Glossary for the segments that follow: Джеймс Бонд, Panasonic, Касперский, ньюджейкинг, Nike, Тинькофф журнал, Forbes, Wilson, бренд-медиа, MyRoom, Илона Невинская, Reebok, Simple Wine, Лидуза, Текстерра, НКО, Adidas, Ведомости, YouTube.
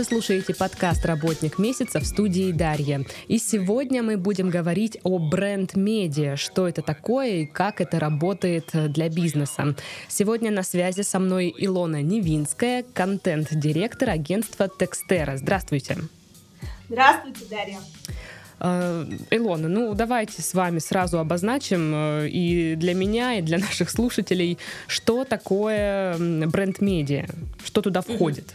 Вы слушаете подкаст «Работник месяца» в студии Дарья. И сегодня мы будем говорить о бренд-медиа, что это такое и как это работает для бизнеса. Сегодня на связи со мной Илона Невинская, контент-директор агентства «Текстерра». Здравствуйте. Здравствуйте, Дарья. Илона, давайте с вами сразу обозначим и для меня, и для наших слушателей, что такое бренд-медиа, что туда входит.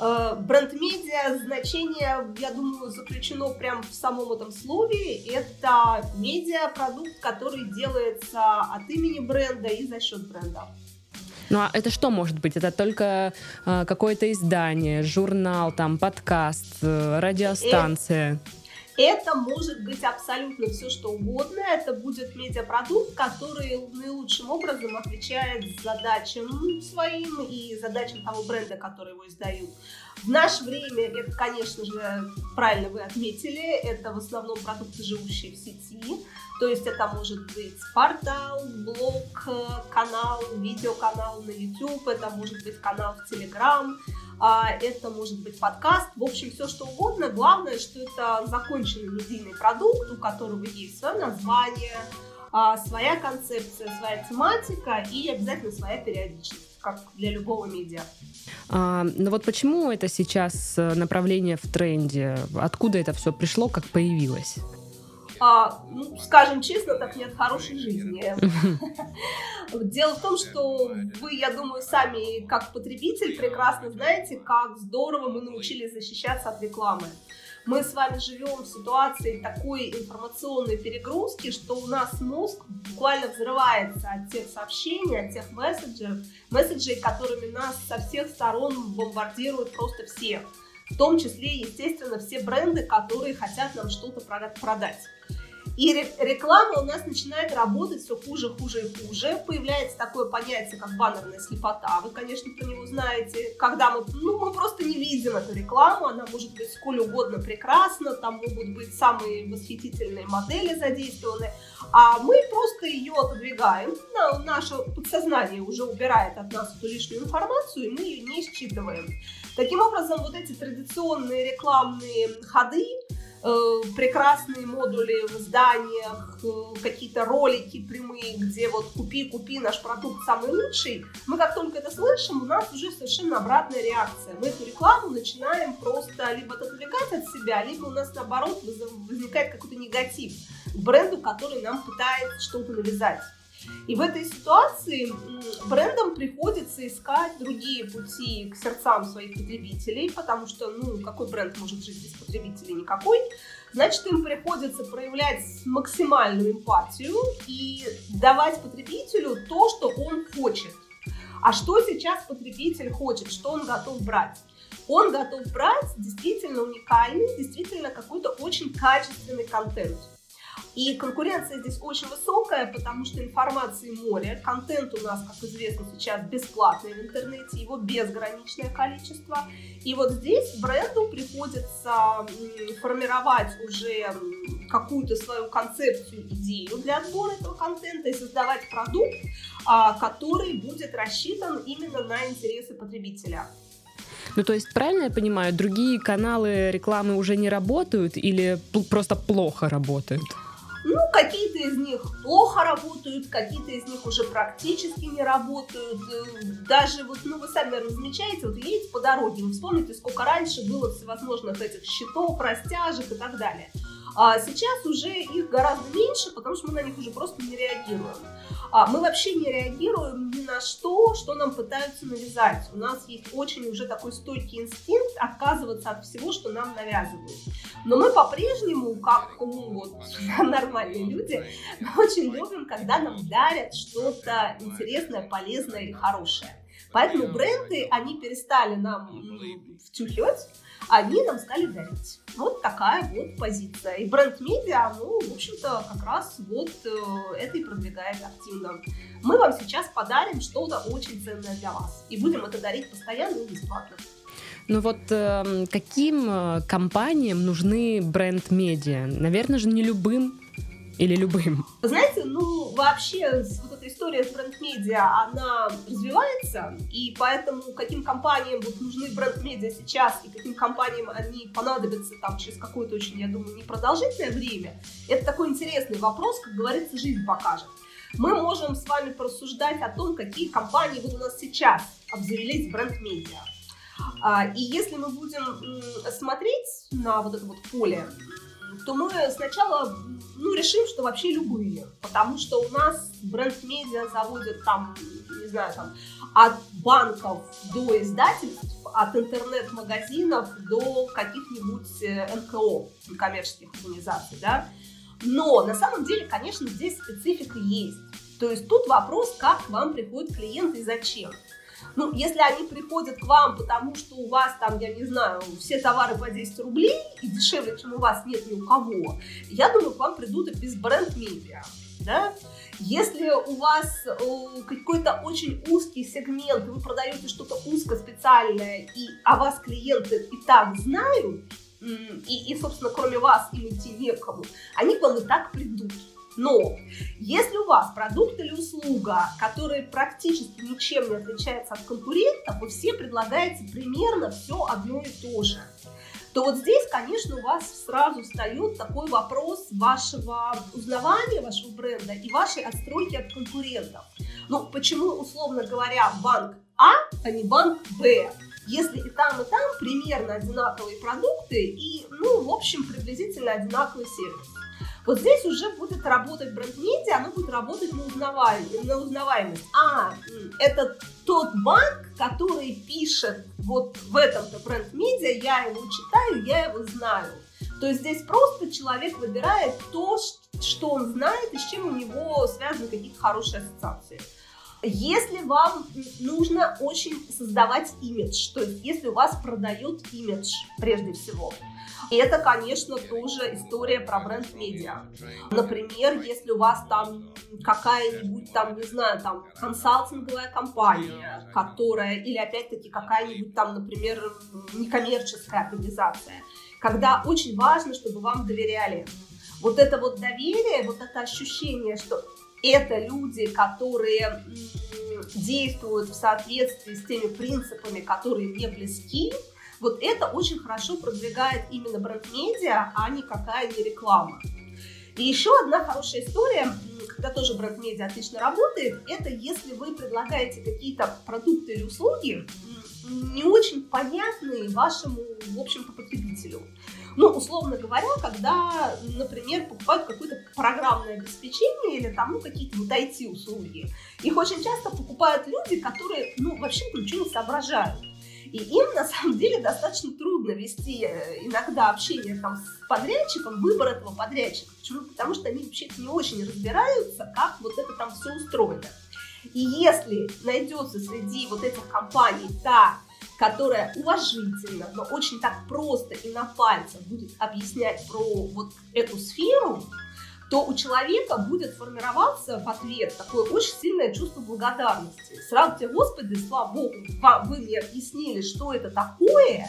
Бренд-медиа, значение, я думаю, заключено прямо в самом этом слове. Это медиа-продукт, который делается от имени бренда и за счет бренда. Ну а это что может быть? Это только какое-то издание, журнал, там, подкаст, радиостанция? Это может быть абсолютно все, что угодно. Это будет медиапродукт, который наилучшим образом отвечает задачам своим и задачам того бренда, который его издают. В наше время, это, конечно же, правильно вы отметили, это в основном продукты, живущие в сети. То есть это может быть портал, блог, канал, видеоканал на YouTube, это может быть канал в Telegram. Это может быть подкаст, в общем, все что угодно. Главное, что это законченный медийный продукт, у которого есть свое название, своя концепция, своя тематика и обязательно своя периодичность, как для любого медиа. Почему это сейчас направление в тренде? Откуда это все пришло, как появилось? Скажем честно, так не от хорошей жизни. Дело в том, что вы, я думаю, сами как потребитель прекрасно знаете, как здорово мы научились защищаться от рекламы. Мы с вами живем в ситуации такой информационной перегрузки, что у нас мозг буквально взрывается от тех сообщений, от тех месседжей, которыми нас со всех сторон бомбардируют просто все. В том числе, естественно, все бренды, которые хотят нам что-то продать. И реклама у нас начинает работать все хуже. Появляется такое понятие, как баннерная слепота. Вы, конечно, про него знаете. Когда мы просто не видим эту рекламу, она может быть сколь угодно прекрасна, там могут быть самые восхитительные модели задействованы, а мы просто ее отодвигаем. Наше подсознание уже убирает от нас эту лишнюю информацию, и мы ее не считываем. Таким образом, вот эти традиционные рекламные ходы, прекрасные модули в изданиях, какие-то ролики прямые, где вот купи, наш продукт самый лучший, мы как только это слышим, у нас уже совершенно обратная реакция. Мы эту рекламу начинаем просто либо отвлекать от себя, либо у нас наоборот возникает какой-то негатив к бренду, который нам пытается что-то навязать. И в этой ситуации брендам приходится искать другие пути к сердцам своих потребителей, потому что, какой бренд может жить без потребителей? Никакой. Значит, им приходится проявлять максимальную эмпатию и давать потребителю то, что он хочет. А что сейчас потребитель хочет, что он готов брать? Он готов брать действительно уникальный, действительно какой-то очень качественный контент. И конкуренция здесь очень высокая, потому что информации море, контент у нас, как известно, сейчас бесплатный в интернете, его безграничное количество. И вот здесь бренду приходится формировать уже какую-то свою концепцию, идею для отбора этого контента и создавать продукт, который будет рассчитан именно на интересы потребителя. То есть, правильно я понимаю, другие каналы рекламы уже не работают или просто плохо работают? Какие-то из них плохо работают, какие-то из них уже практически не работают. Даже вы сами, наверное, замечаете, едете по дороге, вы вспомните, сколько раньше было всевозможных этих щитов, растяжек и так далее. А сейчас уже их гораздо меньше, потому что мы на них уже просто не реагируем. Мы вообще не реагируем ни на что, что нам пытаются навязать. У нас есть очень уже такой стойкий инстинкт отказываться от всего, что нам навязывают. Но мы по-прежнему, как нормальные люди, очень любим, когда нам дарят что-то интересное, полезное и хорошее. Поэтому бренды, они перестали нам втюхивать, они нам стали дарить. Вот такая вот позиция. И бренд-медиа, в общем-то, как раз вот это и продвигает активно. Мы вам сейчас подарим что-то очень ценное для вас. И будем это дарить постоянно и бесплатно. Каким компаниям нужны бренд-медиа? Наверное же, не любым или любым. Вообще, с вот этой история с бренд-медиа, она развивается, и поэтому каким компаниям вот нужны бренд-медиа сейчас, и каким компаниям они понадобятся там через какое-то очень, я думаю, непродолжительное время, это такой интересный вопрос, как говорится, жизнь покажет. Мы можем с вами порассуждать о том, какие компании вот у нас сейчас обзавелись бренд-медиа. И если мы будем смотреть на вот это вот поле, то мы сначала решим, что вообще любые, потому что у нас бренд-медиа заводят там, не знаю, там, от банков до издательств, от интернет-магазинов до каких-нибудь НКО, некоммерческих организаций, да. Но на самом деле, конечно, здесь специфика есть. То есть тут вопрос, как к вам приходят клиенты и зачем. Ну, если они приходят к вам, потому что у вас там, я не знаю, все товары по 10 рублей и дешевле, чем у вас, нет ни у кого, я думаю, к вам придут и без бренд-медиа, да? Если у вас какой-то очень узкий сегмент, вы продаете что-то узкоспециальное, и о вас клиенты и так знают, и, собственно, кроме вас им идти некому, они к вам и так придут. Но если у вас продукт или услуга, которые практически ничем не отличаются от конкурентов, вы все предлагаете примерно все одно и то же, то вот здесь, конечно, у вас сразу встает такой вопрос вашего узнавания, вашего бренда и вашей отстройки от конкурентов. Ну, почему, условно говоря, банк А, не банк Б, если и там примерно одинаковые продукты и, в общем, приблизительно одинаковый сервис? Вот здесь уже будет работать бренд-медиа, оно будет работать на узнаваемость. Это тот банк, который пишет вот в этом-то бренд-медиа, я его читаю, я его знаю. То есть здесь просто человек выбирает то, что он знает и с чем у него связаны какие-то хорошие ассоциации. Если вам нужно очень создавать имидж, то есть если у вас продают имидж прежде всего, это, конечно, тоже история про бренд-медиа. Например, если у вас там какая-нибудь, консалтинговая компания, или опять-таки какая-нибудь там, например, некоммерческая организация, когда очень важно, чтобы вам доверяли. Вот это вот доверие, вот это ощущение, что это люди, которые действуют в соответствии с теми принципами, которые мне близки, вот это очень хорошо продвигает именно бренд-медиа, а никакая не реклама. И еще одна хорошая история, когда тоже бренд-медиа отлично работает, это если вы предлагаете какие-то продукты или услуги, не очень понятные вашему, в общем-то, потребителю. Условно говоря, когда, например, покупают какое-то программное обеспечение или какие-то IT-услуги, их очень часто покупают люди, которые, вообще-то ничего не соображают. И им, на самом деле, достаточно трудно вести иногда общение с подрядчиком, выбор этого подрядчика. Почему? Потому что они вообще-то не очень разбираются, как вот это все устроено. И если найдется среди вот этих компаний та, которая уважительно, но очень так просто и на пальцах будет объяснять про вот эту сферу, то у человека будет формироваться в ответ такое очень сильное чувство благодарности. Сразу тебе: Господи, слава Богу, вы мне объяснили, что это такое,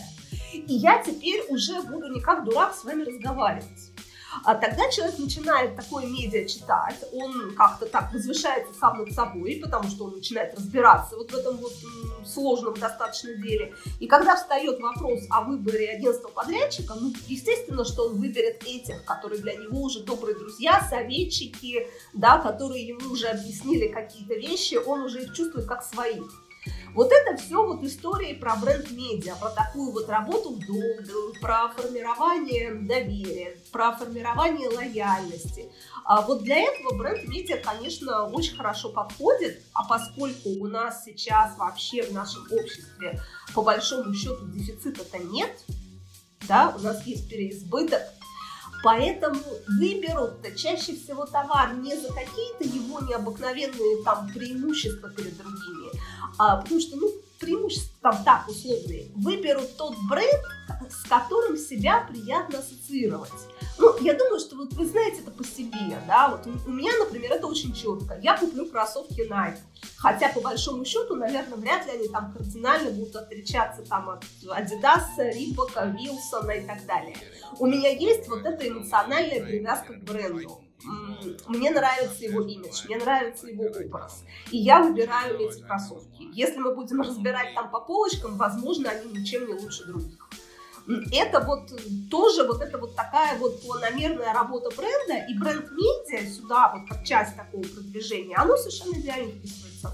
и я теперь уже буду не как дурак с вами разговаривать. А тогда человек начинает такое медиа читать, он как-то так возвышается сам над собой, потому что он начинает разбираться вот в этом вот сложном достаточно деле. И когда встает вопрос о выборе агентства-подрядчика, естественно, что он выберет этих, которые для него уже добрые друзья, советчики, да, которые ему уже объяснили какие-то вещи, он уже их чувствует как своих. Вот это все вот истории про бренд-медиа, про такую вот работу в долгую, про формирование доверия, про формирование лояльности. А вот для этого бренд-медиа, конечно, очень хорошо подходит, а поскольку у нас сейчас вообще в нашем обществе по большому счету дефицита-то нет, да, у нас есть переизбыток, поэтому выберут-то чаще всего товар не за какие-то его необыкновенные преимущества перед другими, потому что преимущества так условные, выберут тот бренд, с которым себя приятно ассоциировать. Я думаю, что вы знаете это по себе, да, у меня, например, это очень четко. Я куплю кроссовки Nike, хотя по большому счету, наверное, вряд ли они кардинально будут отличаться от Adidas, Reebok, Wilson и так далее. У меня есть вот эта эмоциональная привязка к бренду. мне нравится его имидж, мне нравится его образ. И я выбираю эти кроссовки. Если мы будем разбирать там по полочкам, возможно, они ничем не лучше других. Это вот тоже вот это вот такая вот планомерная работа бренда, и бренд-медиа сюда, вот как часть такого продвижения, оно совершенно идеально вписывается.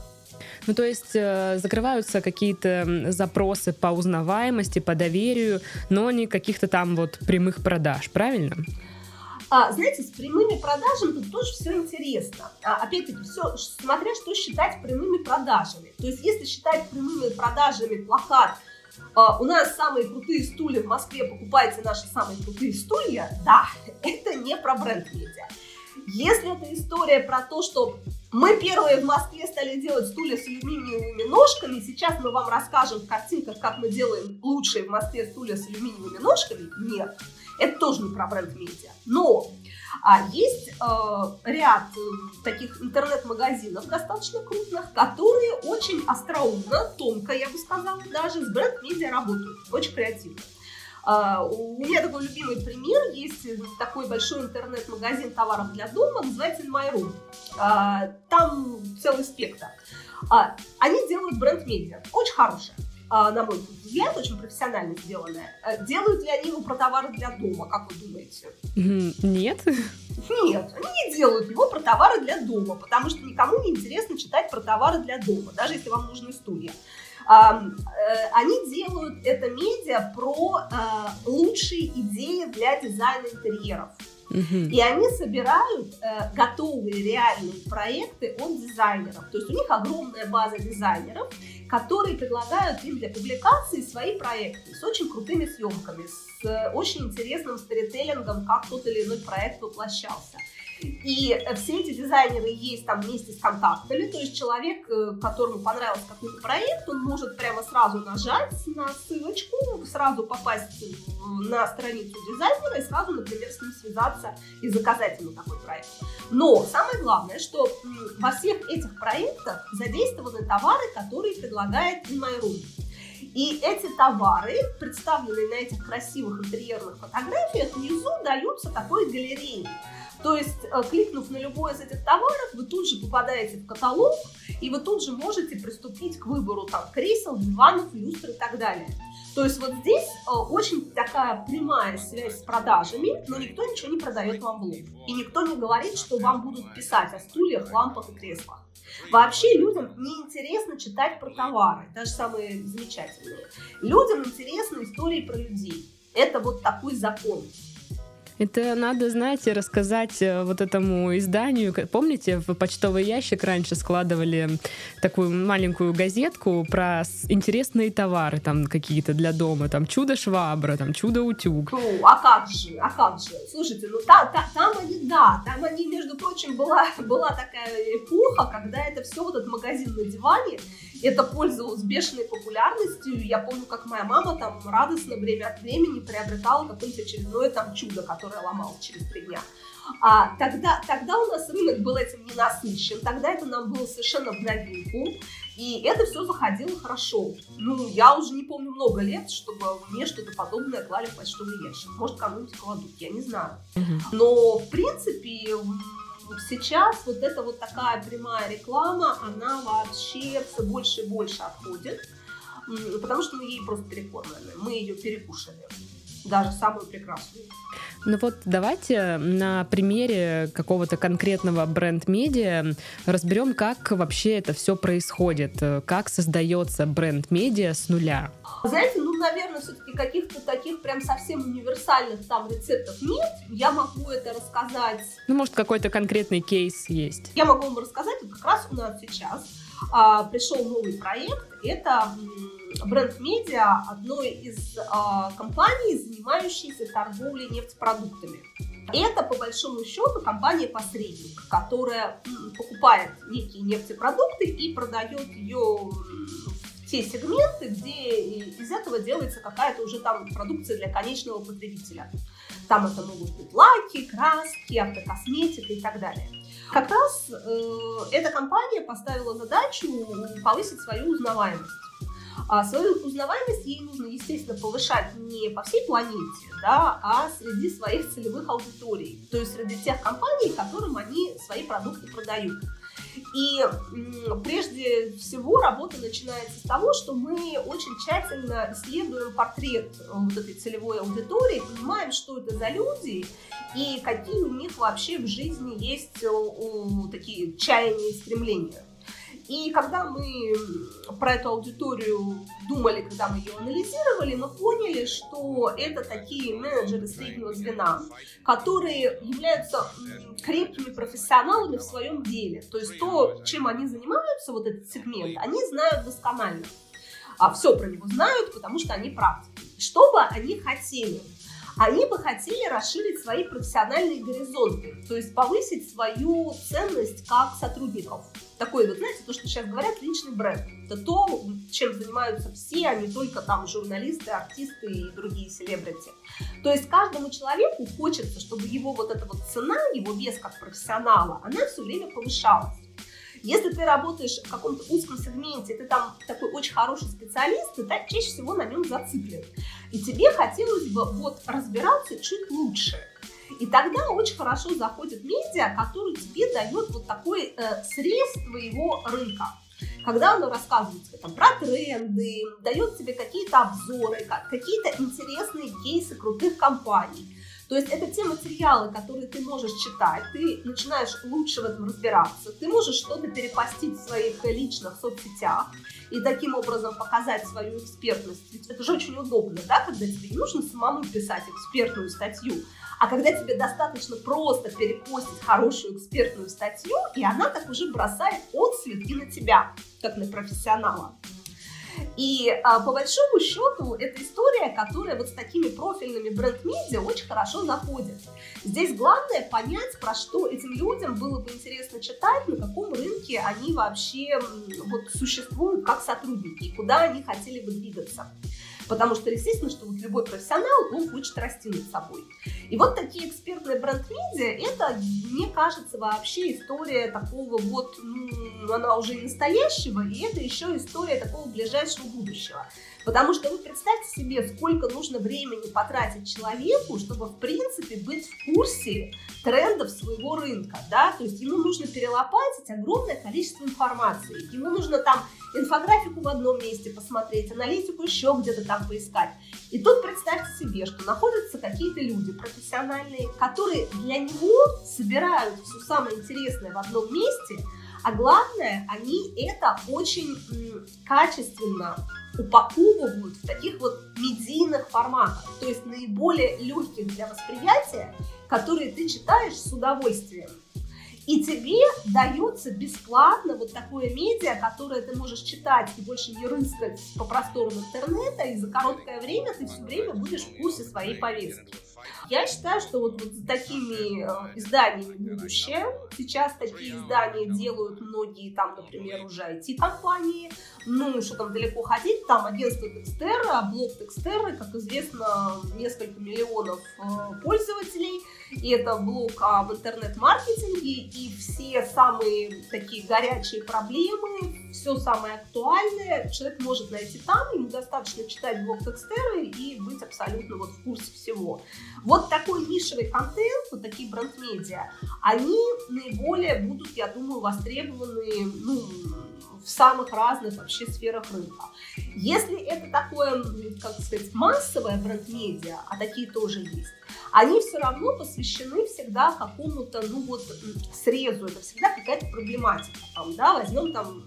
Ну, то есть закрываются какие-то запросы по узнаваемости, по доверию, но не каких-то там вот прямых продаж, правильно? Знаете, с прямыми продажами тут тоже все интересно. Опять-таки, все, смотря что считать прямыми продажами. То есть, если считать прямыми продажами плакат «У нас самые крутые стулья в Москве, покупайте наши самые крутые стулья», да, это не про бренд-медиа. Если это история про то, что мы первые в Москве стали делать стулья с алюминиевыми ножками, сейчас мы вам расскажем в картинках, как мы делаем лучшие в Москве стулья с алюминиевыми ножками, нет, это тоже не про бренд-медиа. Но есть ряд таких интернет-магазинов достаточно крупных, которые очень остроумно, тонко, я бы сказала, даже с бренд-медиа работают, очень креативно. У меня такой любимый пример, есть такой большой интернет-магазин товаров для дома, называется MyRoom, там целый спектр. Они делают бренд-медиа, очень хорошее, на мой взгляд, очень профессионально сделанное. Делают ли они его про товары для дома, как вы думаете? Нет. Нет, они не делают его про товары для дома, потому что никому не интересно читать про товары для дома, даже если вам нужны стулья. Они делают это медиа про лучшие идеи для дизайна интерьеров. Mm-hmm. И они собирают готовые реальные проекты от дизайнеров. То есть у них огромная база дизайнеров, которые предлагают им для публикации свои проекты с очень крутыми съемками, с очень интересным сторителлингом, как тот или иной проект воплощался. И все эти дизайнеры есть там вместе с контактами, то есть человек, которому понравился какой-то проект, он может прямо сразу нажать на ссылочку, сразу попасть на страницу дизайнера и сразу, например, с ним связаться и заказать ему такой проект. Но самое главное, что во всех этих проектах задействованы товары, которые предлагает MyRoom. И эти товары, представленные на этих красивых интерьерных фотографиях, внизу даются такой галереей. То есть, кликнув на любой из этих товаров, вы тут же попадаете в каталог, и вы тут же можете приступить к выбору там кресел, диванов, люстр и так далее. То есть, вот здесь очень такая прямая связь с продажами, но никто ничего не продает вам в лоб. И никто не говорит, что вам будут писать о стульях, лампах и креслах. Вообще людям неинтересно читать про товары, даже самые замечательные. Людям интересны истории про людей. Это вот такой закон. Это надо, знаете, рассказать вот этому изданию. Помните, в почтовый ящик раньше складывали такую маленькую газетку про интересные товары там какие-то для дома, там чудо-швабра, там чудо-утюг. Ну, а как же? Слушайте, ну там они, между прочим, была такая эпоха, когда это все, вот этот магазин на диване, это пользовалось бешеной популярностью. Я помню, как моя мама там радостно время от времени приобретала какое-нибудь очередное там чудо, которое ломалось через 3 дня. Тогда у нас рынок был этим не насыщен, тогда это нам было совершенно в новинку, и это все заходило хорошо. Ну, я уже не помню много лет, чтобы мне что-то подобное клали в почтовый ящик. Может, кому-нибудь кладут, я не знаю. Но, в принципе, сейчас вот эта вот такая прямая реклама, она вообще все больше и больше отходит, потому что мы ей просто перекормлены, мы ее перекушали, даже самую прекрасную. Ну вот давайте на примере какого-то конкретного бренд-медиа разберем, как вообще это все происходит, как создается бренд-медиа с нуля. Знаете, ну, наверное, все-таки каких-то таких прям совсем универсальных там рецептов нет. Я могу это рассказать. Ну, может, какой-то конкретный кейс есть. Я могу вам рассказать, вот как раз у нас сейчас пришел новый проект. Это бренд-медиа одной из компаний, занимающейся торговлей нефтепродуктами. Это, по большому счету, компания-посредник, которая покупает некие нефтепродукты и продает ее в те сегменты, где из этого делается какая-то уже там продукция для конечного потребителя. Там это могут быть лаки, краски, автокосметика и так далее. Как раз эта компания поставила задачу повысить свою узнаваемость. А свою узнаваемость ей нужно, естественно, повышать не по всей планете, да, а среди своих целевых аудиторий, то есть среди тех компаний, которым они свои продукты продают. И прежде всего работа начинается с того, что мы очень тщательно исследуем портрет вот этой целевой аудитории, понимаем, что это за люди и какие у них вообще в жизни есть такие чаяния и стремления. И когда мы про эту аудиторию думали, когда мы ее анализировали, мы поняли, что это такие менеджеры среднего звена, которые являются крепкими профессионалами в своем деле. То есть то, чем они занимаются, вот этот сегмент, они знают досконально. А все про него знают, потому что они практики. Что бы они хотели? Они бы хотели расширить свои профессиональные горизонты, то есть повысить свою ценность как сотрудников. Такой вот, знаете, то, что сейчас говорят, личный бренд. Это то, чем занимаются все, а не только там журналисты, артисты и другие селебрити. То есть каждому человеку хочется, чтобы его вот эта вот цена, его вес как профессионала, она все время повышалась. Если ты работаешь в каком-то узком сегменте, ты там такой очень хороший специалист, ты так чаще всего на нем зациклен. И тебе хотелось бы вот разбираться чуть лучше. И тогда очень хорошо заходит медиа, который тебе дает вот такой срез твоего рынка. Когда оно рассказывает тебе там про тренды, дает тебе какие-то обзоры, какие-то интересные кейсы крутых компаний. То есть это те материалы, которые ты можешь читать, ты начинаешь лучше в этом разбираться, ты можешь что-то перепостить в своих личных соцсетях и таким образом показать свою экспертность. Ведь это же очень удобно, да, когда тебе не нужно самому писать экспертную статью, а когда тебе достаточно просто перепостить хорошую экспертную статью, и она так уже бросает отсвет и на тебя, как на профессионала. И по большому счету это история, которая вот с такими профильными бренд-медиа очень хорошо заходит. Здесь главное понять, про что этим людям было бы интересно читать, на каком рынке они вообще вот существуют как сотрудники, и куда они хотели бы двигаться. Потому что, естественно, что вот любой профессионал, он хочет расти над собой. И вот такие экспертные бренд-медиа, это, мне кажется, вообще история такого вот, она уже настоящего, и это еще история такого ближайшего будущего. Потому что вы представьте себе, сколько нужно времени потратить человеку, чтобы, в принципе, быть в курсе трендов своего рынка, да, то есть ему нужно перелопатить огромное количество информации, ему нужно там инфографику в одном месте посмотреть, аналитику еще где-то там поискать. И тут представьте себе, что находятся какие-то люди профессиональные, которые для него собирают все самое интересное в одном месте, а главное, они это очень качественно упаковывают в таких вот медийных форматах, то есть наиболее легких для восприятия, которые ты читаешь с удовольствием. И тебе дается бесплатно вот такое медиа, которое ты можешь читать и больше не рыскать по просторам интернета, и за короткое время ты все время будешь в курсе своей повестки. Я считаю, что вот за такими изданиями будущее. Сейчас такие издания делают многие, там, например, уже IT-компании. Ну, что там далеко ходить, там агентство Текстерра, блог Текстерры, как известно, несколько миллионов пользователей. И это блог об интернет-маркетинге, и все самые такие горячие проблемы, все самое актуальное человек может найти там, ему достаточно читать блог Текстерры и быть абсолютно вот в курсе всего. Вот такой нишевый контент, вот такие бренд-медиа, они наиболее будут, я думаю, востребованы, в самых разных вообще сферах рынка. Если это такое, как сказать, массовое бренд-медиа, а такие тоже есть, они все равно посвящены всегда какому-то, срезу, это всегда какая-то проблематика. Там, да, возьмем там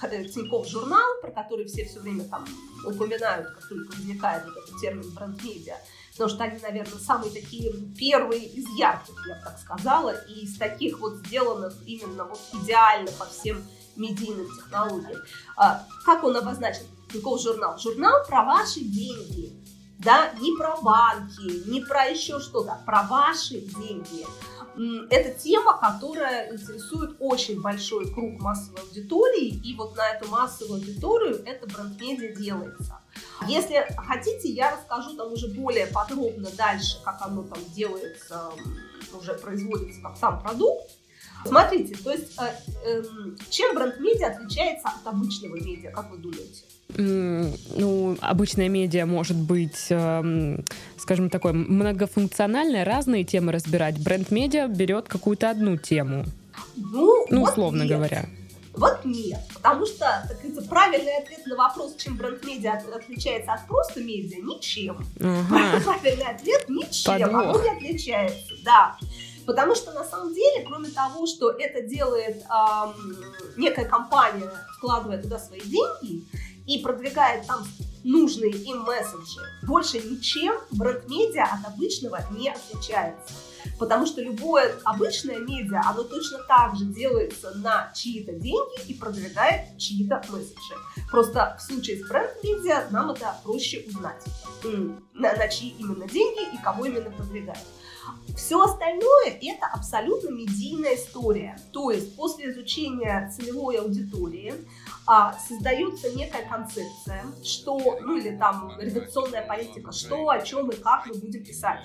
Тинькофф журнал, про который все все время там упоминают, как только возникает вот этот термин бренд-медиа, потому что они, наверное, самые такие первые из ярких, я бы так сказала, и из таких вот сделанных именно вот идеально по всем медийным технологиям. Как он обозначен? Тинькофф журнал. Журнал про ваши деньги, да, не про банки, не про еще что-то, про ваши деньги. Это тема, которая интересует очень большой круг массовой аудитории, и вот на эту массовую аудиторию это бренд-медиа делается. Если хотите, я расскажу там уже более подробно дальше, как оно там делается, уже производится как сам продукт. Смотрите, то есть чем бренд-медиа отличается от обычного медиа, как вы думаете? Ну, обычное медиа может быть, скажем, такое многофункциональное, разные темы разбирать. Бренд-медиа берет какую-то одну тему, вот условно говоря. Вот нет, потому что правильный ответ на вопрос, чем бренд-медиа отличается от просто медиа, ничем. Ага. Правильный ответ – ничем, оно не отличается, да. Потому что, на самом деле, кроме того, что это делает некая компания, вкладывая туда свои деньги и продвигает там нужные им месседжи, больше ничем бренд-медиа от обычного не отличается. Потому что любое обычное медиа, оно точно так же делается на чьи-то деньги и продвигает чьи-то месседжи. Просто в случае с бренд-медиа нам это проще узнать, на чьи именно деньги и кого именно продвигают. Все остальное – это абсолютно медийная история. То есть после изучения целевой аудитории создается некая концепция, что, или там редакционная политика, что, о чем и как мы будем писать.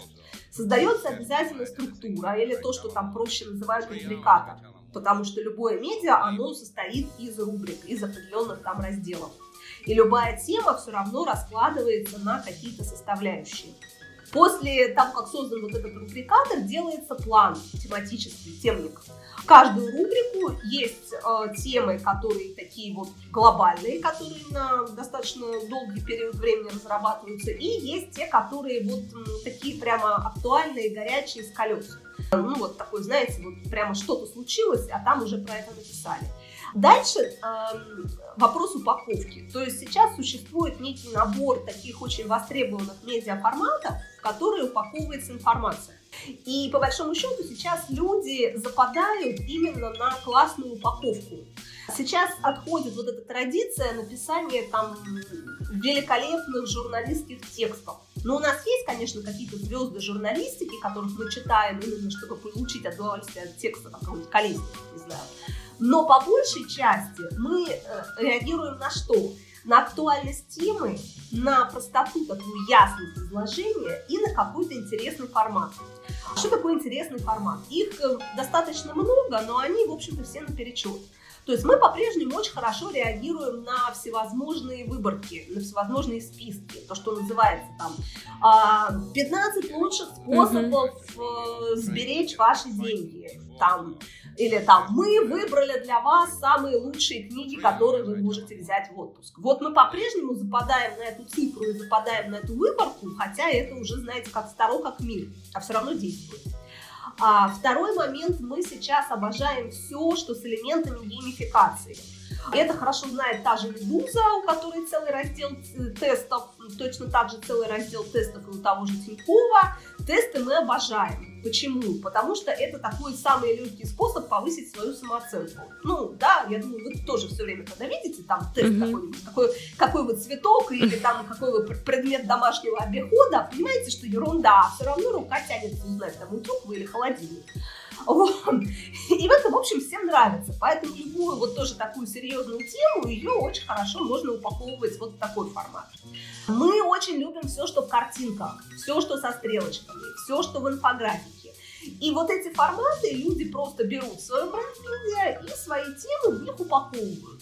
Создается обязательно структура, или то, что там проще называют рубрикатом, потому что любое медиа, оно состоит из рубрик, из определенных там разделов. И любая тема все равно раскладывается на какие-то составляющие. После того, как создан вот этот рубрикатор, делается план тематический, темник. В каждую рубрику есть темы, которые такие вот глобальные, которые на достаточно долгий период времени разрабатываются, и есть те, которые вот такие прямо актуальные, горячие, с колес. Ну вот такой, знаете, вот прямо что-то случилось, а там уже про это написали. Дальше вопрос упаковки. То есть сейчас существует некий набор таких очень востребованных медиаформатов, в которые упаковывается информация. И по большому счету сейчас люди западают именно на классную упаковку. Сейчас отходит вот эта традиция написания там великолепных журналистских текстов. Но у нас есть, конечно, какие-то звезды журналистики, которых мы читаем именно, чтобы получить удовольствие от текста какого-нибудь количества, не знаю. Но по большей части мы реагируем на что? На актуальность темы, на простоту, такую ясность изложения и на какой-то интересный формат. Что такое интересный формат? Их достаточно много, но они, в общем-то, все наперечет. То есть мы по-прежнему очень хорошо реагируем на всевозможные выборки, на всевозможные списки, то, что называется там 15 лучших способов сберечь ваши деньги. Там, или там мы выбрали для вас самые лучшие книги, которые вы можете взять в отпуск. Вот мы по-прежнему западаем на эту цифру и западаем на эту выборку, хотя это уже, знаете, как старо, как мир, а все равно действует. Второй момент, мы сейчас обожаем все, что с элементами геймификации. Это хорошо знает та же Лидуза, у которой целый раздел тестов, точно так же целый раздел тестов и у того же Тинькова. Тесты мы обожаем. Почему? Потому что это такой самый легкий способ повысить свою самооценку. Ну, да, я думаю, вы тоже все время, когда видите там тест какой-нибудь, какой вы цветок или там какой вы предмет домашнего обихода, понимаете, что ерунда, все равно рука тянется узнать, там, утюг вы или холодильник. Вот. И в этом, в общем, всем нравится. Поэтому любую вот тоже такую серьезную тему, ее очень хорошо можно упаковывать вот в такой формат. Мы очень любим все, что в картинках, все, что со стрелочками, все, что в инфографике. И вот эти форматы люди просто берут в своем бренд-медиа и свои темы в них упаковывают.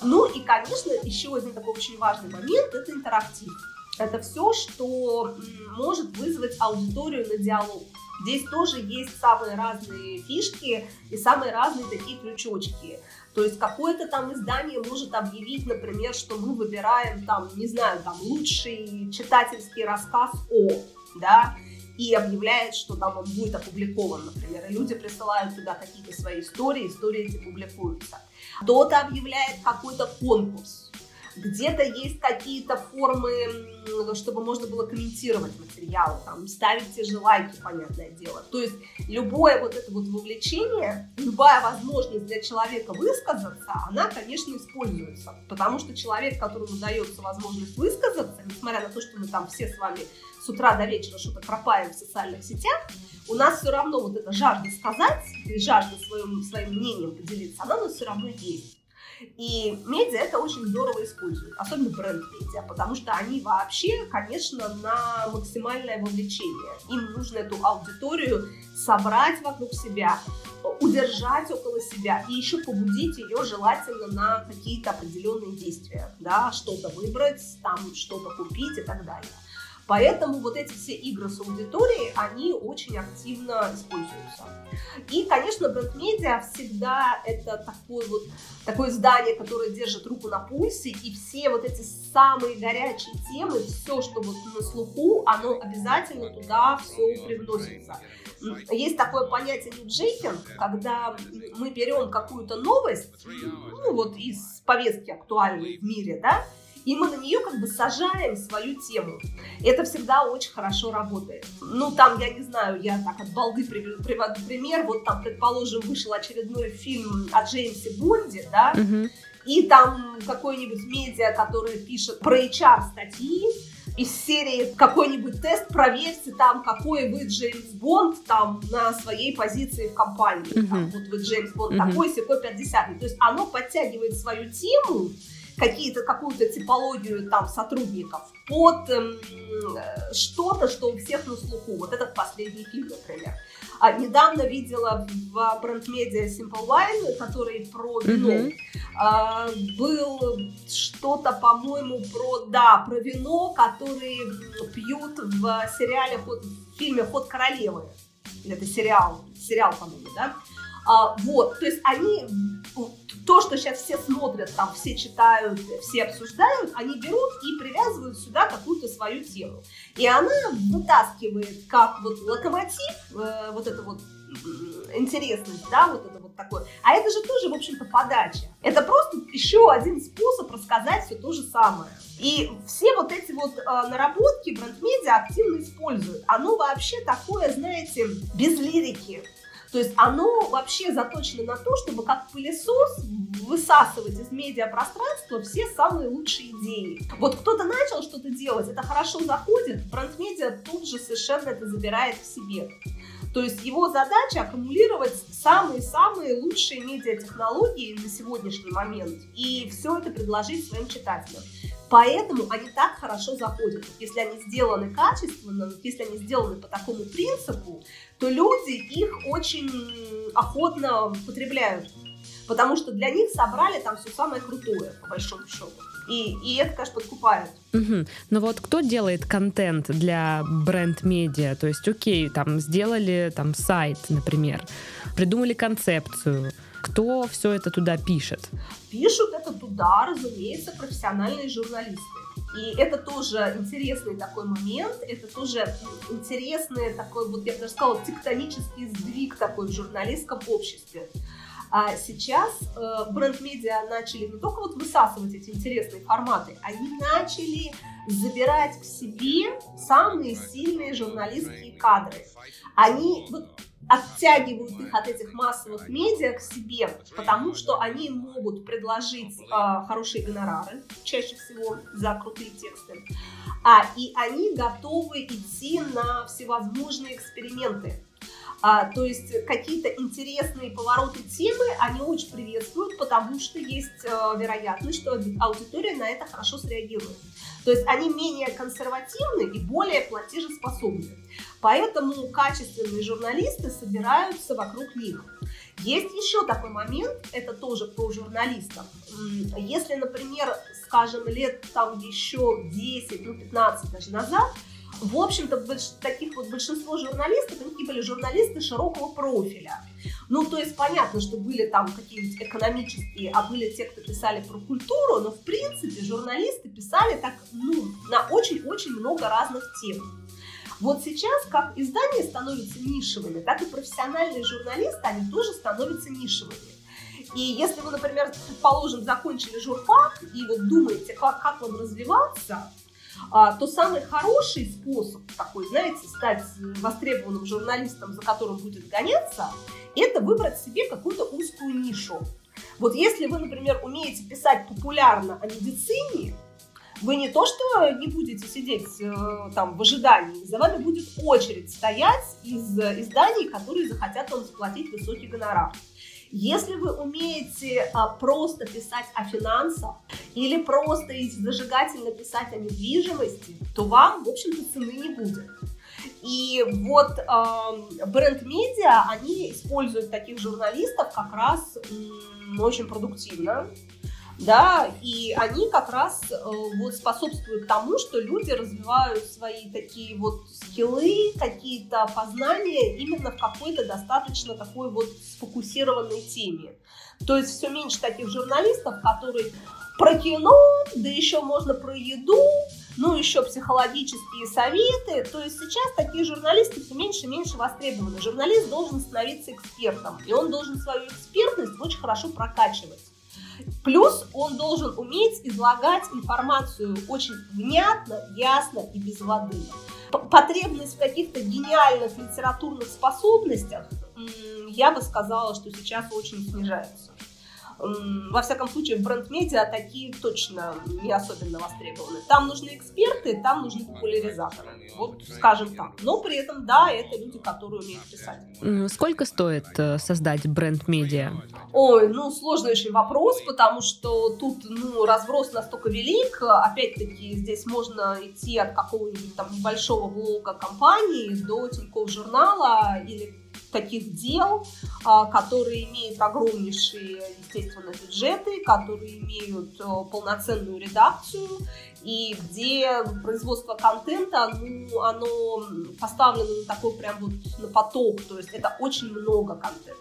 Ну и, конечно, еще один такой очень важный момент – это интерактив. Это все, что может вызвать аудиторию на диалог. Здесь тоже есть самые разные фишки и самые разные такие крючочки. То есть какое-то там издание может объявить, например, что мы выбираем там, не знаю, там лучший читательский рассказ да, и объявляет, что там он будет опубликован, например. И люди присылают туда какие-то свои истории, истории эти публикуются. Кто-то объявляет какой-то конкурс. Где-то есть какие-то формы, чтобы можно было комментировать материалы, там, ставить те же лайки, понятное дело. То есть любое вот это вот вовлечение, любая возможность для человека высказаться, она, конечно, используется. Потому что человек, которому дается возможность высказаться, несмотря на то, что мы там все с вами с утра до вечера что-то кропаем в социальных сетях, у нас все равно вот эта жажда сказать и жажда своим мнением поделиться, она у нас все равно есть. И медиа это очень здорово используют, особенно бренд-медиа, потому что они вообще, конечно, на максимальное вовлечение. Им нужно эту аудиторию собрать вокруг себя, удержать около себя и еще побудить ее желательно на какие-то определенные действия, да, что-то выбрать, там, что-то купить и так далее. Поэтому вот эти все игры с аудиторией, они очень активно используются. И, конечно, бренд-медиа всегда это такое здание, которое держит руку на пульсе, и все вот эти самые горячие темы, все, что вот на слуху, оно обязательно туда все привносится. Есть такое понятие ньюджейкинг, когда мы берем какую-то новость, ну вот из повестки актуальной в мире, да, и мы на нее как бы сажаем свою тему. Это всегда очень хорошо работает. Ну, там, я не знаю, я так от балды приведу пример. Вот там, предположим, вышел очередной фильм о Джеймсе Бонде, да, и там какой-нибудь медиа, который пишет про HR-статьи, из серии какой-нибудь тест, проверьте там, какой вы Джеймс Бонд там на своей позиции в компании. Там, вот вы Джеймс Бонд такой-сякой 50-й. То есть оно подтягивает свою тему, какую-то типологию там сотрудников под что-то, что у всех на слуху. Вот этот последний фильм, например. А недавно видела в бренд-медиа Simple Wine, который про вино. Был что-то, по-моему, про вино, которые пьют в сериале, в фильме «Ход королевы». Это сериал, по-моему, да? Вот, то есть они... То, что сейчас все смотрят, там, все читают, все обсуждают, они берут и привязывают сюда какую-то свою тему. И она вытаскивает, как вот локомотив, вот это вот интересность, да, вот это вот такое. А это же тоже, в общем-то, подача. Это просто еще один способ рассказать все то же самое. И все вот эти вот наработки бренд-медиа активно используют. Оно вообще такое, знаете, без лирики. То есть оно вообще заточено на то, чтобы как пылесос высасывать из медиапространства все самые лучшие идеи. Вот кто-то начал что-то делать, это хорошо заходит, бренд-медиа тут же совершенно это забирает в себе. То есть его задача аккумулировать самые-самые лучшие медиатехнологии на сегодняшний момент и все это предложить своим читателям. Поэтому они так хорошо заходят. Если они сделаны качественно, если они сделаны по такому принципу, то люди их очень охотно потребляют. Потому что для них собрали там все самое крутое, по большому счету. И это, конечно, подкупает. Но вот кто делает контент для бренд-медиа? То есть, окей, там сделали там, сайт, например, придумали концепцию. Кто все это туда пишет? Пишут это туда, разумеется, профессиональные журналисты. И это тоже интересный такой момент, это тоже интересный такой, вот я бы даже сказала, тектонический сдвиг такой в журналистском обществе. А сейчас бренд-медиа начали не только вот высасывать эти интересные форматы, они начали забирать к себе самые сильные журналистские кадры. Они оттягивают их от этих массовых медиа к себе, потому что они могут предложить хорошие гонорары, чаще всего за крутые тексты, и они готовы идти на всевозможные эксперименты. То есть какие-то интересные повороты темы они очень приветствуют, потому что есть вероятность, что аудитория на это хорошо среагирует. То есть они менее консервативны и более платежеспособны. Поэтому качественные журналисты собираются вокруг них. Есть еще такой момент, это тоже про журналистов. Если, например, скажем, лет там еще 10, ну 15 даже назад, в общем-то, таких вот большинство журналистов, они были журналисты широкого профиля. Ну, то есть, понятно, что были там какие-нибудь экономические, а были те, кто писали про культуру, но, в принципе, журналисты писали так, на очень-очень много разных тем. Вот сейчас, как издания становятся нишевыми, так и профессиональные журналисты, они тоже становятся нишевыми. И если вы, например, предположим, закончили журфак и вот думаете, как вам развиваться, то самый хороший способ такой, знаете, стать востребованным журналистом, за которым будет гоняться, это выбрать себе какую-то узкую нишу. Вот если вы, например, умеете писать популярно о медицине, вы не то что не будете сидеть там в ожидании, за вами будет очередь стоять из изданий, которые захотят вам заплатить высокий гонорар. Если вы умеете просто писать о финансах или просто зажигательно писать о недвижимости, то вам, в общем-то, цены не будет. И вот бренд-медиа, они используют таких журналистов как раз очень продуктивно, да, и они как раз вот способствуют тому, что люди развивают свои такие вот скиллы, какие-то познания именно в какой-то достаточно такой вот сфокусированной теме. То есть все меньше таких журналистов, которые про кино, да еще можно про еду, ну еще психологические советы. То есть сейчас такие журналисты все меньше и меньше востребованы. Журналист должен становиться экспертом, и он должен свою экспертность очень хорошо прокачивать. Плюс он должен уметь излагать информацию очень внятно, ясно и без воды. Потребность в каких-то гениальных литературных способностях, я бы сказала, что сейчас очень снижается. Во всяком случае, в бренд-медиа такие точно не особенно востребованы. Там нужны эксперты, там нужны популяризаторы. Вот, скажем так. Но при этом, да, это люди, которые умеют писать. Сколько стоит создать бренд-медиа? Ой, ну, сложный очень вопрос, потому что тут, ну, разброс настолько велик. Опять-таки, здесь можно идти от какого-нибудь там небольшого блога компании до Тинькофф журнала или таких дел, которые имеют огромнейшие, естественно, бюджеты, которые имеют полноценную редакцию, и где производство контента, ну, оно поставлено на такой прям вот на поток, то есть это очень много контента.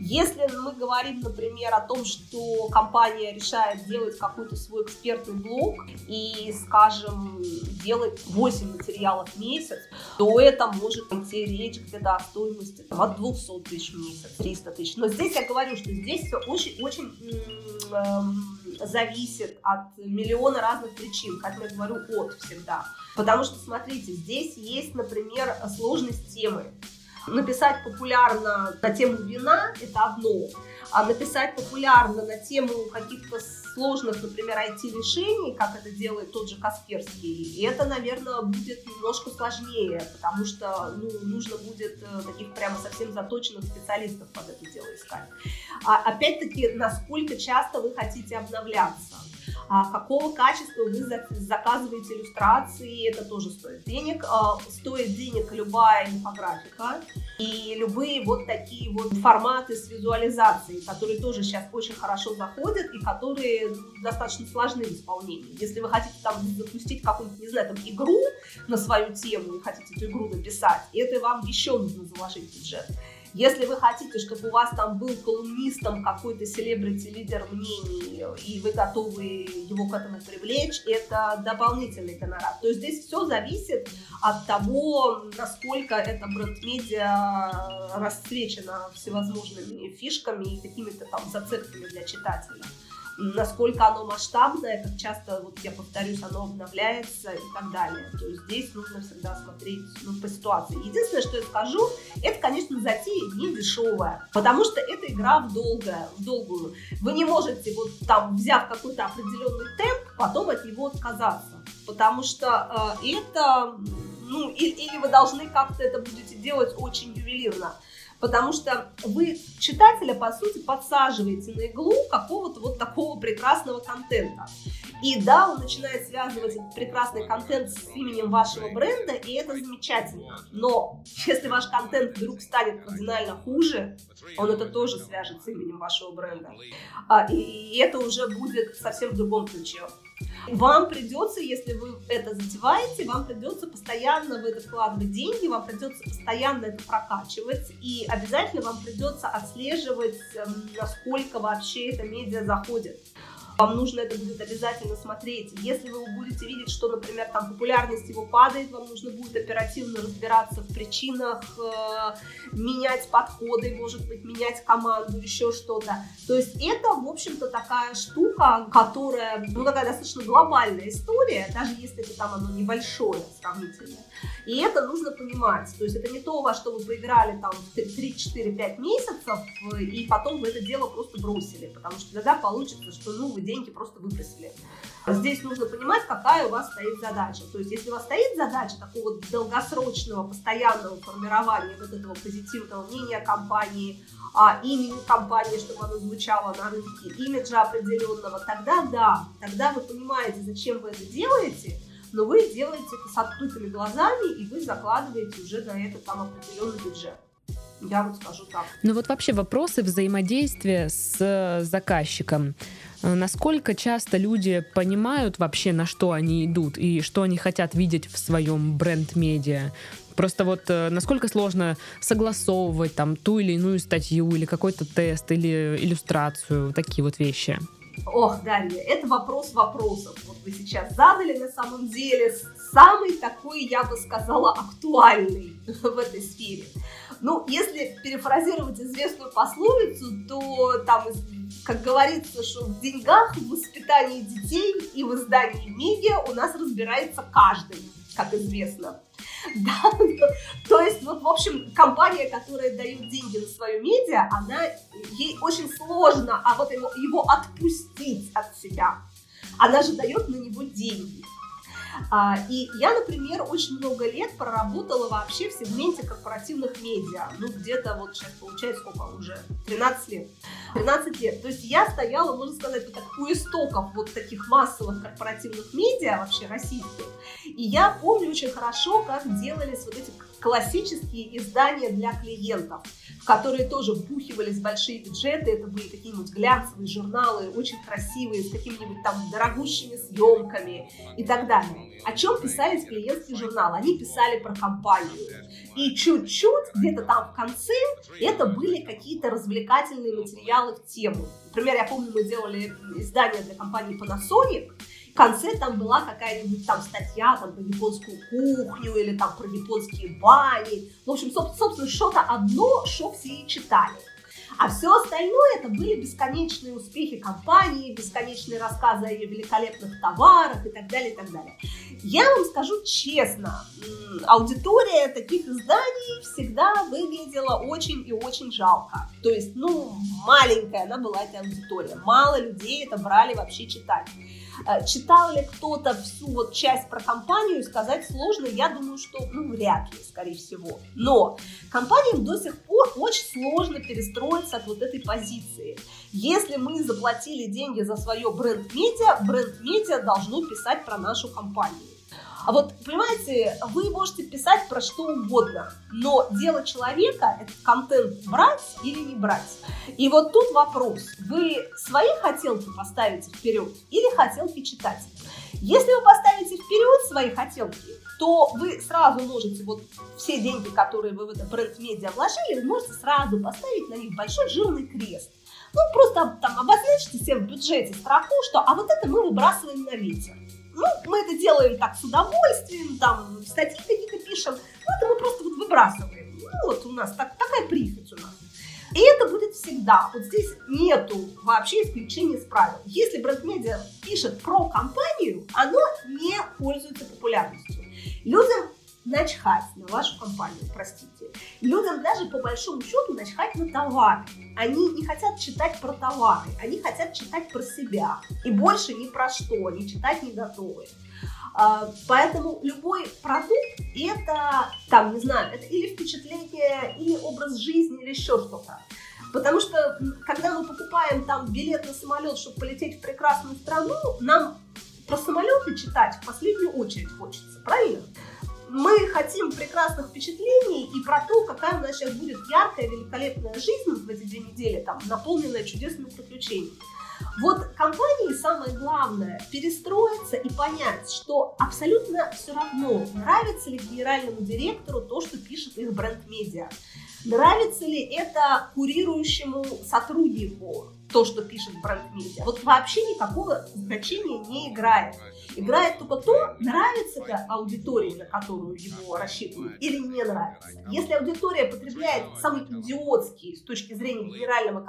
Если мы говорим, например, о том, что компания решает делать какой-то свой экспертный блог и, скажем, делать 8 материалов в месяц, то это может идти речь где-то о стоимости от 200 тысяч в месяц, 300 тысяч. Но здесь я говорю, что здесь все очень-очень зависит от миллиона разных причин, как я говорю, от всегда. Потому что, смотрите, здесь есть, например, сложность темы. Написать популярно на тему вина – это одно, а написать популярно на тему каких-то сложных, например, IT-решений, как это делает тот же Касперский, это, наверное, будет немножко сложнее, потому что, ну, нужно будет таких прямо совсем заточенных специалистов под это дело искать. Опять-таки, насколько часто вы хотите обновляться? Какого качества вы заказываете иллюстрации, это тоже стоит денег. Стоит денег любая инфографика и любые вот такие вот форматы с визуализацией, которые тоже сейчас очень хорошо заходят и которые достаточно сложны в исполнении. Если вы хотите там запустить какую-нибудь, не знаю, там игру на свою тему и хотите эту игру написать, это вам еще нужно заложить бюджет. Если вы хотите, чтобы у вас там был колумнистом какой-то селебрити-лидер мнений, и вы готовы его к этому привлечь, это дополнительный гонорар. То есть здесь все зависит от того, насколько эта бренд-медиа расцвечена всевозможными фишками и какими-то там зацепками для читателя. Насколько оно масштабное, как часто, вот я повторюсь, оно обновляется и так далее. То есть здесь нужно всегда смотреть, ну, по ситуации. Единственное, что я скажу, это, конечно, затея не дешевая, потому что это игра в долгую. Вы не можете, вот там, взяв какой-то определенный темп, потом от него отказаться, потому что это, ну, или вы должны как-то это будете делать очень ювелирно. Потому что вы читателя, по сути, подсаживаете на иглу какого-то вот такого прекрасного контента. И да, он начинает связывать этот прекрасный контент с именем вашего бренда, и это замечательно. Но если ваш контент вдруг станет кардинально хуже, он это тоже свяжет с именем вашего бренда. И это уже будет совсем в другом ключе. Вам придется, если вы это затеваете, вам придется постоянно в это вкладывать деньги, вам придется постоянно это прокачивать, и обязательно вам придется отслеживать, насколько вообще это медиа заходит. Вам нужно это будет обязательно смотреть. Если вы будете видеть, что, например, там популярность его падает, вам нужно будет оперативно разбираться в причинах, менять подходы, может быть, менять команду, еще что-то. То есть это, в общем-то, такая штука, которая, ну, такая достаточно глобальная история, даже если это там оно небольшое сравнительно. И это нужно понимать. То есть это не то, во что вы поиграли там 3-4-5 месяцев, и потом вы это дело просто бросили, потому что тогда получится, что, ну, вы деньги просто выбросили. Здесь нужно понимать, какая у вас стоит задача. То есть, если у вас стоит задача такого долгосрочного, постоянного формирования вот этого позитивного мнения компании, имени компании, чтобы оно звучало на рынке, имиджа определенного, тогда да, тогда вы понимаете, зачем вы это делаете, но вы делаете это с открытыми глазами, и вы закладываете уже на это там определенный бюджет. Я вот скажу так. Ну вот вообще вопросы взаимодействия с заказчиком. Насколько часто люди понимают вообще, на что они идут и что они хотят видеть в своем бренд-медиа? Просто вот насколько сложно согласовывать там ту или иную статью или какой-то тест или иллюстрацию, такие вот вещи? Ох, Дарья, это вопрос вопросов. Вот вы сейчас задали на самом деле самый такой, я бы сказала, актуальный в этой сфере. Ну, если перефразировать известную пословицу, то там, как говорится, что в деньгах, в воспитании детей и в издании медиа у нас разбирается каждый, как известно. Да? То есть, вот, в общем, компания, которая дает деньги на свое медиа, ей очень сложно его отпустить от себя. Она же дает на него деньги. И я, например, очень много лет проработала вообще в сегменте корпоративных медиа. Ну, где-то вот сейчас получается сколько уже? 13 лет. 13 лет. То есть я стояла, можно сказать, вот так, у истоков вот таких массовых корпоративных медиа вообще российских. И я помню очень хорошо, как делались вот эти классические издания для клиентов, в которые тоже вбухивались большие бюджеты. Это были какие-нибудь глянцевые журналы, очень красивые, с какими-нибудь там дорогущими съемками и так далее. О чем писались клиентские журналы? Они писали про компанию. И чуть-чуть, где-то там в конце, это были какие-то развлекательные материалы в тему. Например, я помню, мы делали издание для компании Panasonic. В конце там была какая-нибудь там статья там, про японскую кухню или там про японские бани. В общем, собственно, что-то одно, что все и читали. А все остальное это были бесконечные успехи компании, бесконечные рассказы о ее великолепных товарах и так далее, и так далее. Я вам скажу честно, аудитория таких изданий всегда выглядела очень и очень жалко. То есть, ну, маленькая она была эта аудитория, мало людей это брали вообще читать. Читал ли кто-то всю вот часть про компанию, сказать сложно, я думаю, что, ну, вряд ли, скорее всего. Но компаниям до сих пор очень сложно перестроиться от вот этой позиции. Если мы заплатили деньги за свое бренд-медиа, бренд-медиа должно писать про нашу компанию. А вот, понимаете, вы можете писать про что угодно, но дело человека – это контент брать или не брать. И вот тут вопрос, вы свои хотелки поставите вперед или хотелки читателя? Если вы поставите вперед свои хотелки, то вы сразу можете вот все деньги, которые вы в это бренд-медиа вложили, вы можете сразу поставить на них большой жирный крест. Ну, просто там обозначите себе в бюджете строку, что «а вот это мы выбрасываем на ветер». Ну, мы это делаем так с удовольствием, там, статьи какие-то пишем, ну, это мы просто вот выбрасываем. Ну, вот у нас такая прихоть у нас. И это будет всегда. Вот здесь нету вообще исключения из правил. Если бренд-медиа пишет про компанию, оно не пользуется популярностью. Людям начхать на вашу компанию, простите. Людям даже по большому счету начхать на товары. Они не хотят читать про товары, они хотят читать про себя. И больше ни про что, они читать не готовы. Поэтому любой продукт это, там, не знаю, это или впечатление, или образ жизни, или еще что-то. Потому что, когда мы покупаем там билет на самолет, чтобы полететь в прекрасную страну, нам про самолеты читать в последнюю очередь хочется, правильно? Мы хотим прекрасных впечатлений и про то, какая у нас сейчас будет яркая, великолепная жизнь в эти 2 недели, там, наполненная чудесными приключениями. Вот компании самое главное перестроиться и понять, что абсолютно все равно, нравится ли генеральному директору то, что пишет их бренд-медиа, нравится ли это курирующему сотруднику, то, что пишет бренд-медиа, вот вообще никакого значения не играет. Играет только то, нравится это аудитории, на которую его рассчитывают, или не нравится. Если аудитория потребляет самый идиотский с точки зрения генерального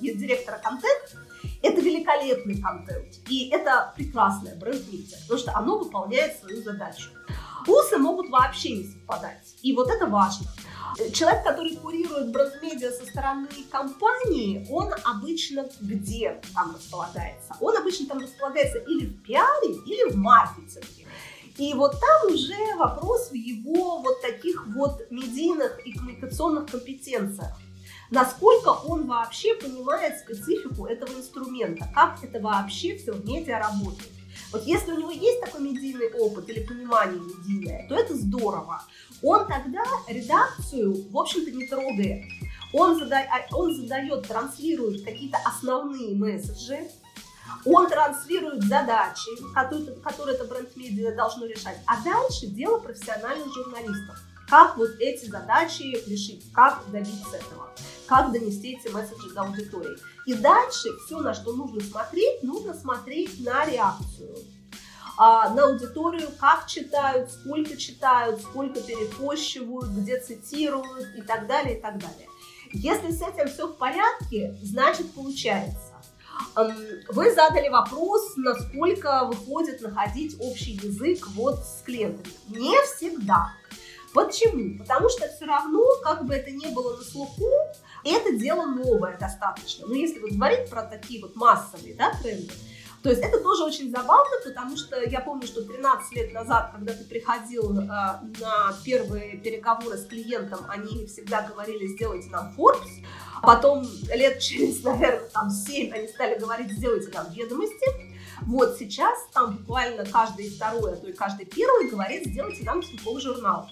директора контент, это великолепный контент, и это прекрасное бренд-медиа, потому что оно выполняет свою задачу. Вкусы могут вообще не совпадать, и вот это важно. Человек, который курирует бренд-медиа со стороны компании, он обычно где там располагается? Он обычно там располагается или в пиаре, или в маркетинге. И вот там уже вопрос в его вот таких вот медийных и коммуникационных компетенциях. Насколько он вообще понимает специфику этого инструмента, как это вообще все в медиа работает. Вот если у него есть такой медийный опыт или понимание медийное, то это здорово. Он тогда редакцию, в общем-то, не трогает. Он задает, транслирует какие-то основные месседжи, он транслирует задачи, которые это бренд-медиа должно решать. А дальше дело профессиональных журналистов. Как вот эти задачи решить, как добиться этого, как донести эти месседжи до аудитории. И дальше все, на что нужно смотреть на реакцию, на аудиторию, как читают, сколько перепощивают, где цитируют и так далее, и так далее. Если с этим все в порядке, значит получается. Вы задали вопрос, насколько выходит находить общий язык вот с клиентами. Не всегда. Почему? Потому что все равно, как бы это ни было на слуху, это дело новое достаточно. Но если вот говорить про такие вот массовые, да, тренды, то есть это тоже очень забавно, потому что я помню, что 13 лет назад, когда ты приходил на первые переговоры с клиентом, они всегда говорили: сделайте нам Forbes. Потом лет через, наверное, 7 они стали говорить: сделайте нам Ведомости. Вот сейчас там буквально каждый второй, а то и каждый первый говорит: сделайте нам Тинькофф журнал.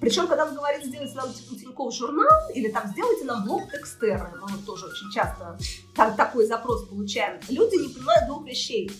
Причем, когда он говорит: сделайте нам Тинькофф журнал, или там сделайте нам блог Текстерра, мы вот тоже очень часто такой запрос получаем, люди не понимают двух вещей.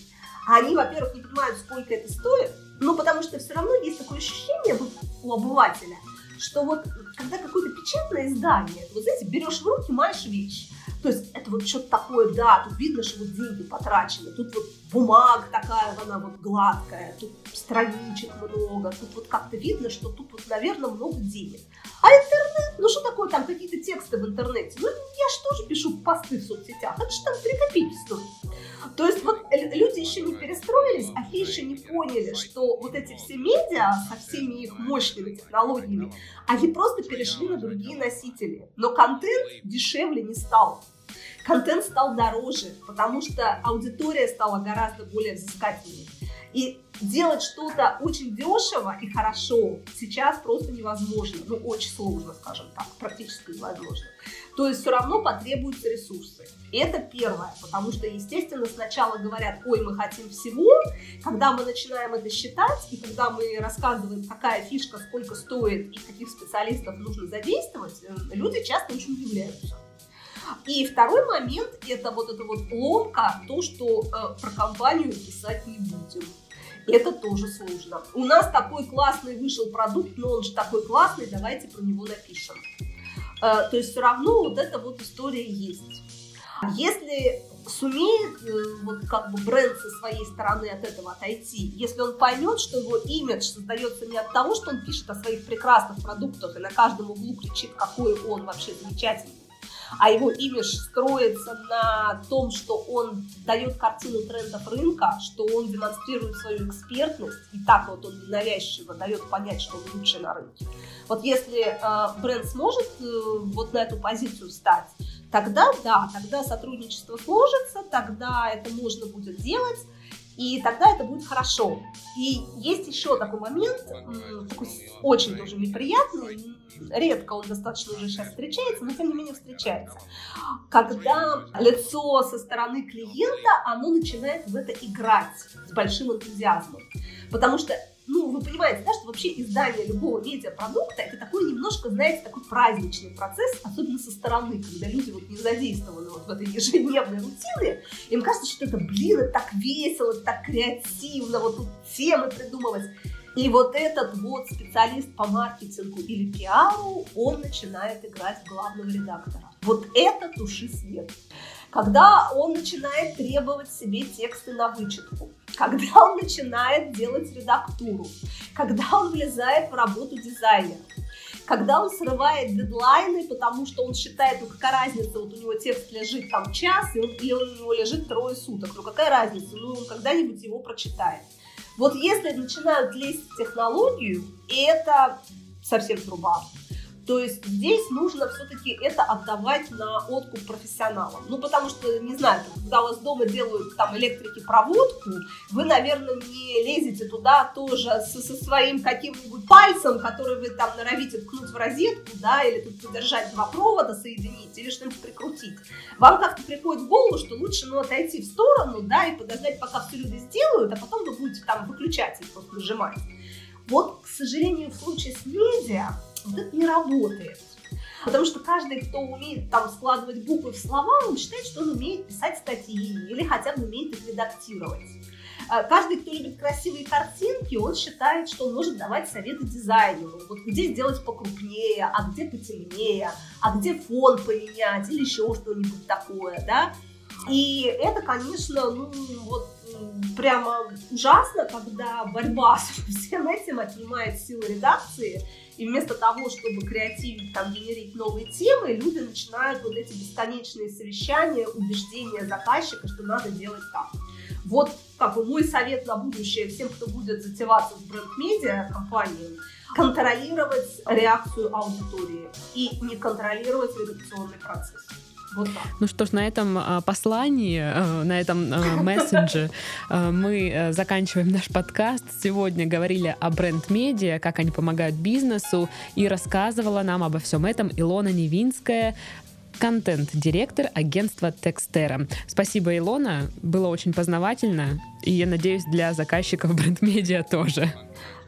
Они, во-первых, не понимают, сколько это стоит, но потому что все равно есть такое ощущение у обывателя, что вот когда какое-то печатное издание, вот знаете, берешь в руки, маешь вещь. То есть это вот что-то такое, да, тут видно, что вот деньги потрачены, тут вот бумага такая, она вот гладкая, тут страничек много, тут вот как-то видно, что тут вот, наверное, много денег. А интернет, ну что такое там какие-то тексты в интернете? Ну я же тоже пишу посты в соцсетях, это же там 3 копейки стоит. То есть вот люди еще не перестроились, а те еще не поняли, что вот эти все медиа со всеми их мощными технологиями, они просто перешли на другие носители. Но контент дешевле не стал. Контент стал дороже, потому что аудитория стала гораздо более взыскательной. И делать что-то очень дешево и хорошо сейчас просто невозможно. Ну, очень сложно, скажем так, практически невозможно. То есть все равно потребуются ресурсы. Это первое, потому что, естественно, сначала говорят: ой, мы хотим всего. Когда мы начинаем это считать, и когда мы рассказываем, какая фишка, сколько стоит и каких специалистов нужно задействовать, люди часто очень удивляются. И второй момент – это вот эта вот ломка, то, что про компанию писать не будем. Это тоже сложно. У нас такой классный вышел продукт, но он же такой классный, давайте про него напишем. То есть все равно вот эта вот история есть. Если сумеет вот как бы бренд со своей стороны от этого отойти, если он поймет, что его имидж создается не от того, что он пишет о своих прекрасных продуктах и на каждом углу кричит, какой он вообще замечательный, а его имидж строится на том, что он дает картину трендов рынка, что он демонстрирует свою экспертность, и так вот он ненавязчиво дает понять, что он лучше на рынке. Вот если бренд сможет вот на эту позицию встать, тогда да, тогда сотрудничество сложится, тогда это можно будет делать, и тогда это будет хорошо. И есть еще такой момент, такой очень тоже неприятный, редко он достаточно уже сейчас встречается, но тем не менее встречается, когда лицо со стороны клиента, оно начинает в это играть с большим энтузиазмом. Потому что, ну, вы понимаете, да, что вообще издание любого медиапродукта — это такой немножко, знаете, такой праздничный процесс, особенно со стороны, когда люди вот не задействованы вот в этой ежедневной рутине, им кажется, что это, блин, это так весело, это так креативно, вот тут темы придумывать. И вот этот вот специалист по маркетингу или пиару, он начинает играть в главного редактора. Вот это туши свет. Когда он начинает требовать себе тексты на вычетку, когда он начинает делать редактуру, когда он влезает в работу дизайнера, когда он срывает дедлайны, потому что он считает, ну какая разница, вот у него текст лежит там час, и он у него лежит трое суток, ну какая разница, ну он когда-нибудь его прочитает. Вот если начинают лезть в технологию, это совсем труба. То есть здесь нужно все-таки это отдавать на откуп профессионалам. Ну, потому что, не знаю, когда у вас дома делают там электрики проводку, вы, наверное, не лезете туда тоже со своим каким-нибудь пальцем, который вы там норовите ткнуть в розетку, да, или тут подержать два провода, соединить, или что-нибудь прикрутить. Вам как-то приходит в голову, что лучше, ну, отойти в сторону, да, и подождать, пока все люди сделают, а потом вы будете там выключатель просто нажимать. Вот, к сожалению, в случае с медиа вот это не работает. Потому что каждый, кто умеет там складывать буквы в слова, он считает, что он умеет писать статьи или хотя бы умеет их редактировать. Каждый, кто любит красивые картинки, он считает, что он может давать советы дизайнеру. Вот где сделать покрупнее, а где потемнее, а где фон поменять или еще что-нибудь такое, да. И это, конечно, ну вот прямо ужасно, когда борьба с всем этим отнимает силы редакции. И вместо того, чтобы креативить, там, генерить новые темы, люди начинают вот эти бесконечные совещания, убеждения заказчика, что надо делать так. Вот как бы мой совет на будущее всем, кто будет затеваться в бренд-медиа компании, контролировать реакцию аудитории и не контролировать редакционный процесс. Вот так. Ну что ж, на этом послании, на этом месседже мы заканчиваем наш подкаст. Сегодня говорили о бренд-медиа, как они помогают бизнесу, и рассказывала нам обо всем этом Илона Невинская, контент-директор агентства Текстерра. Спасибо, Илона, было очень познавательно, и я надеюсь, для заказчиков бренд-медиа тоже.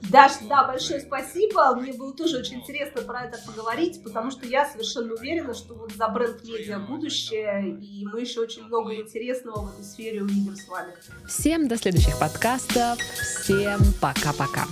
Даш, да, большое спасибо. Мне было тоже очень интересно про это поговорить, потому что я совершенно уверена, что вот за бренд-медиа будущее, и мы еще очень много интересного в этой сфере увидим с вами. Всем до следующих подкастов. Всем пока-пока.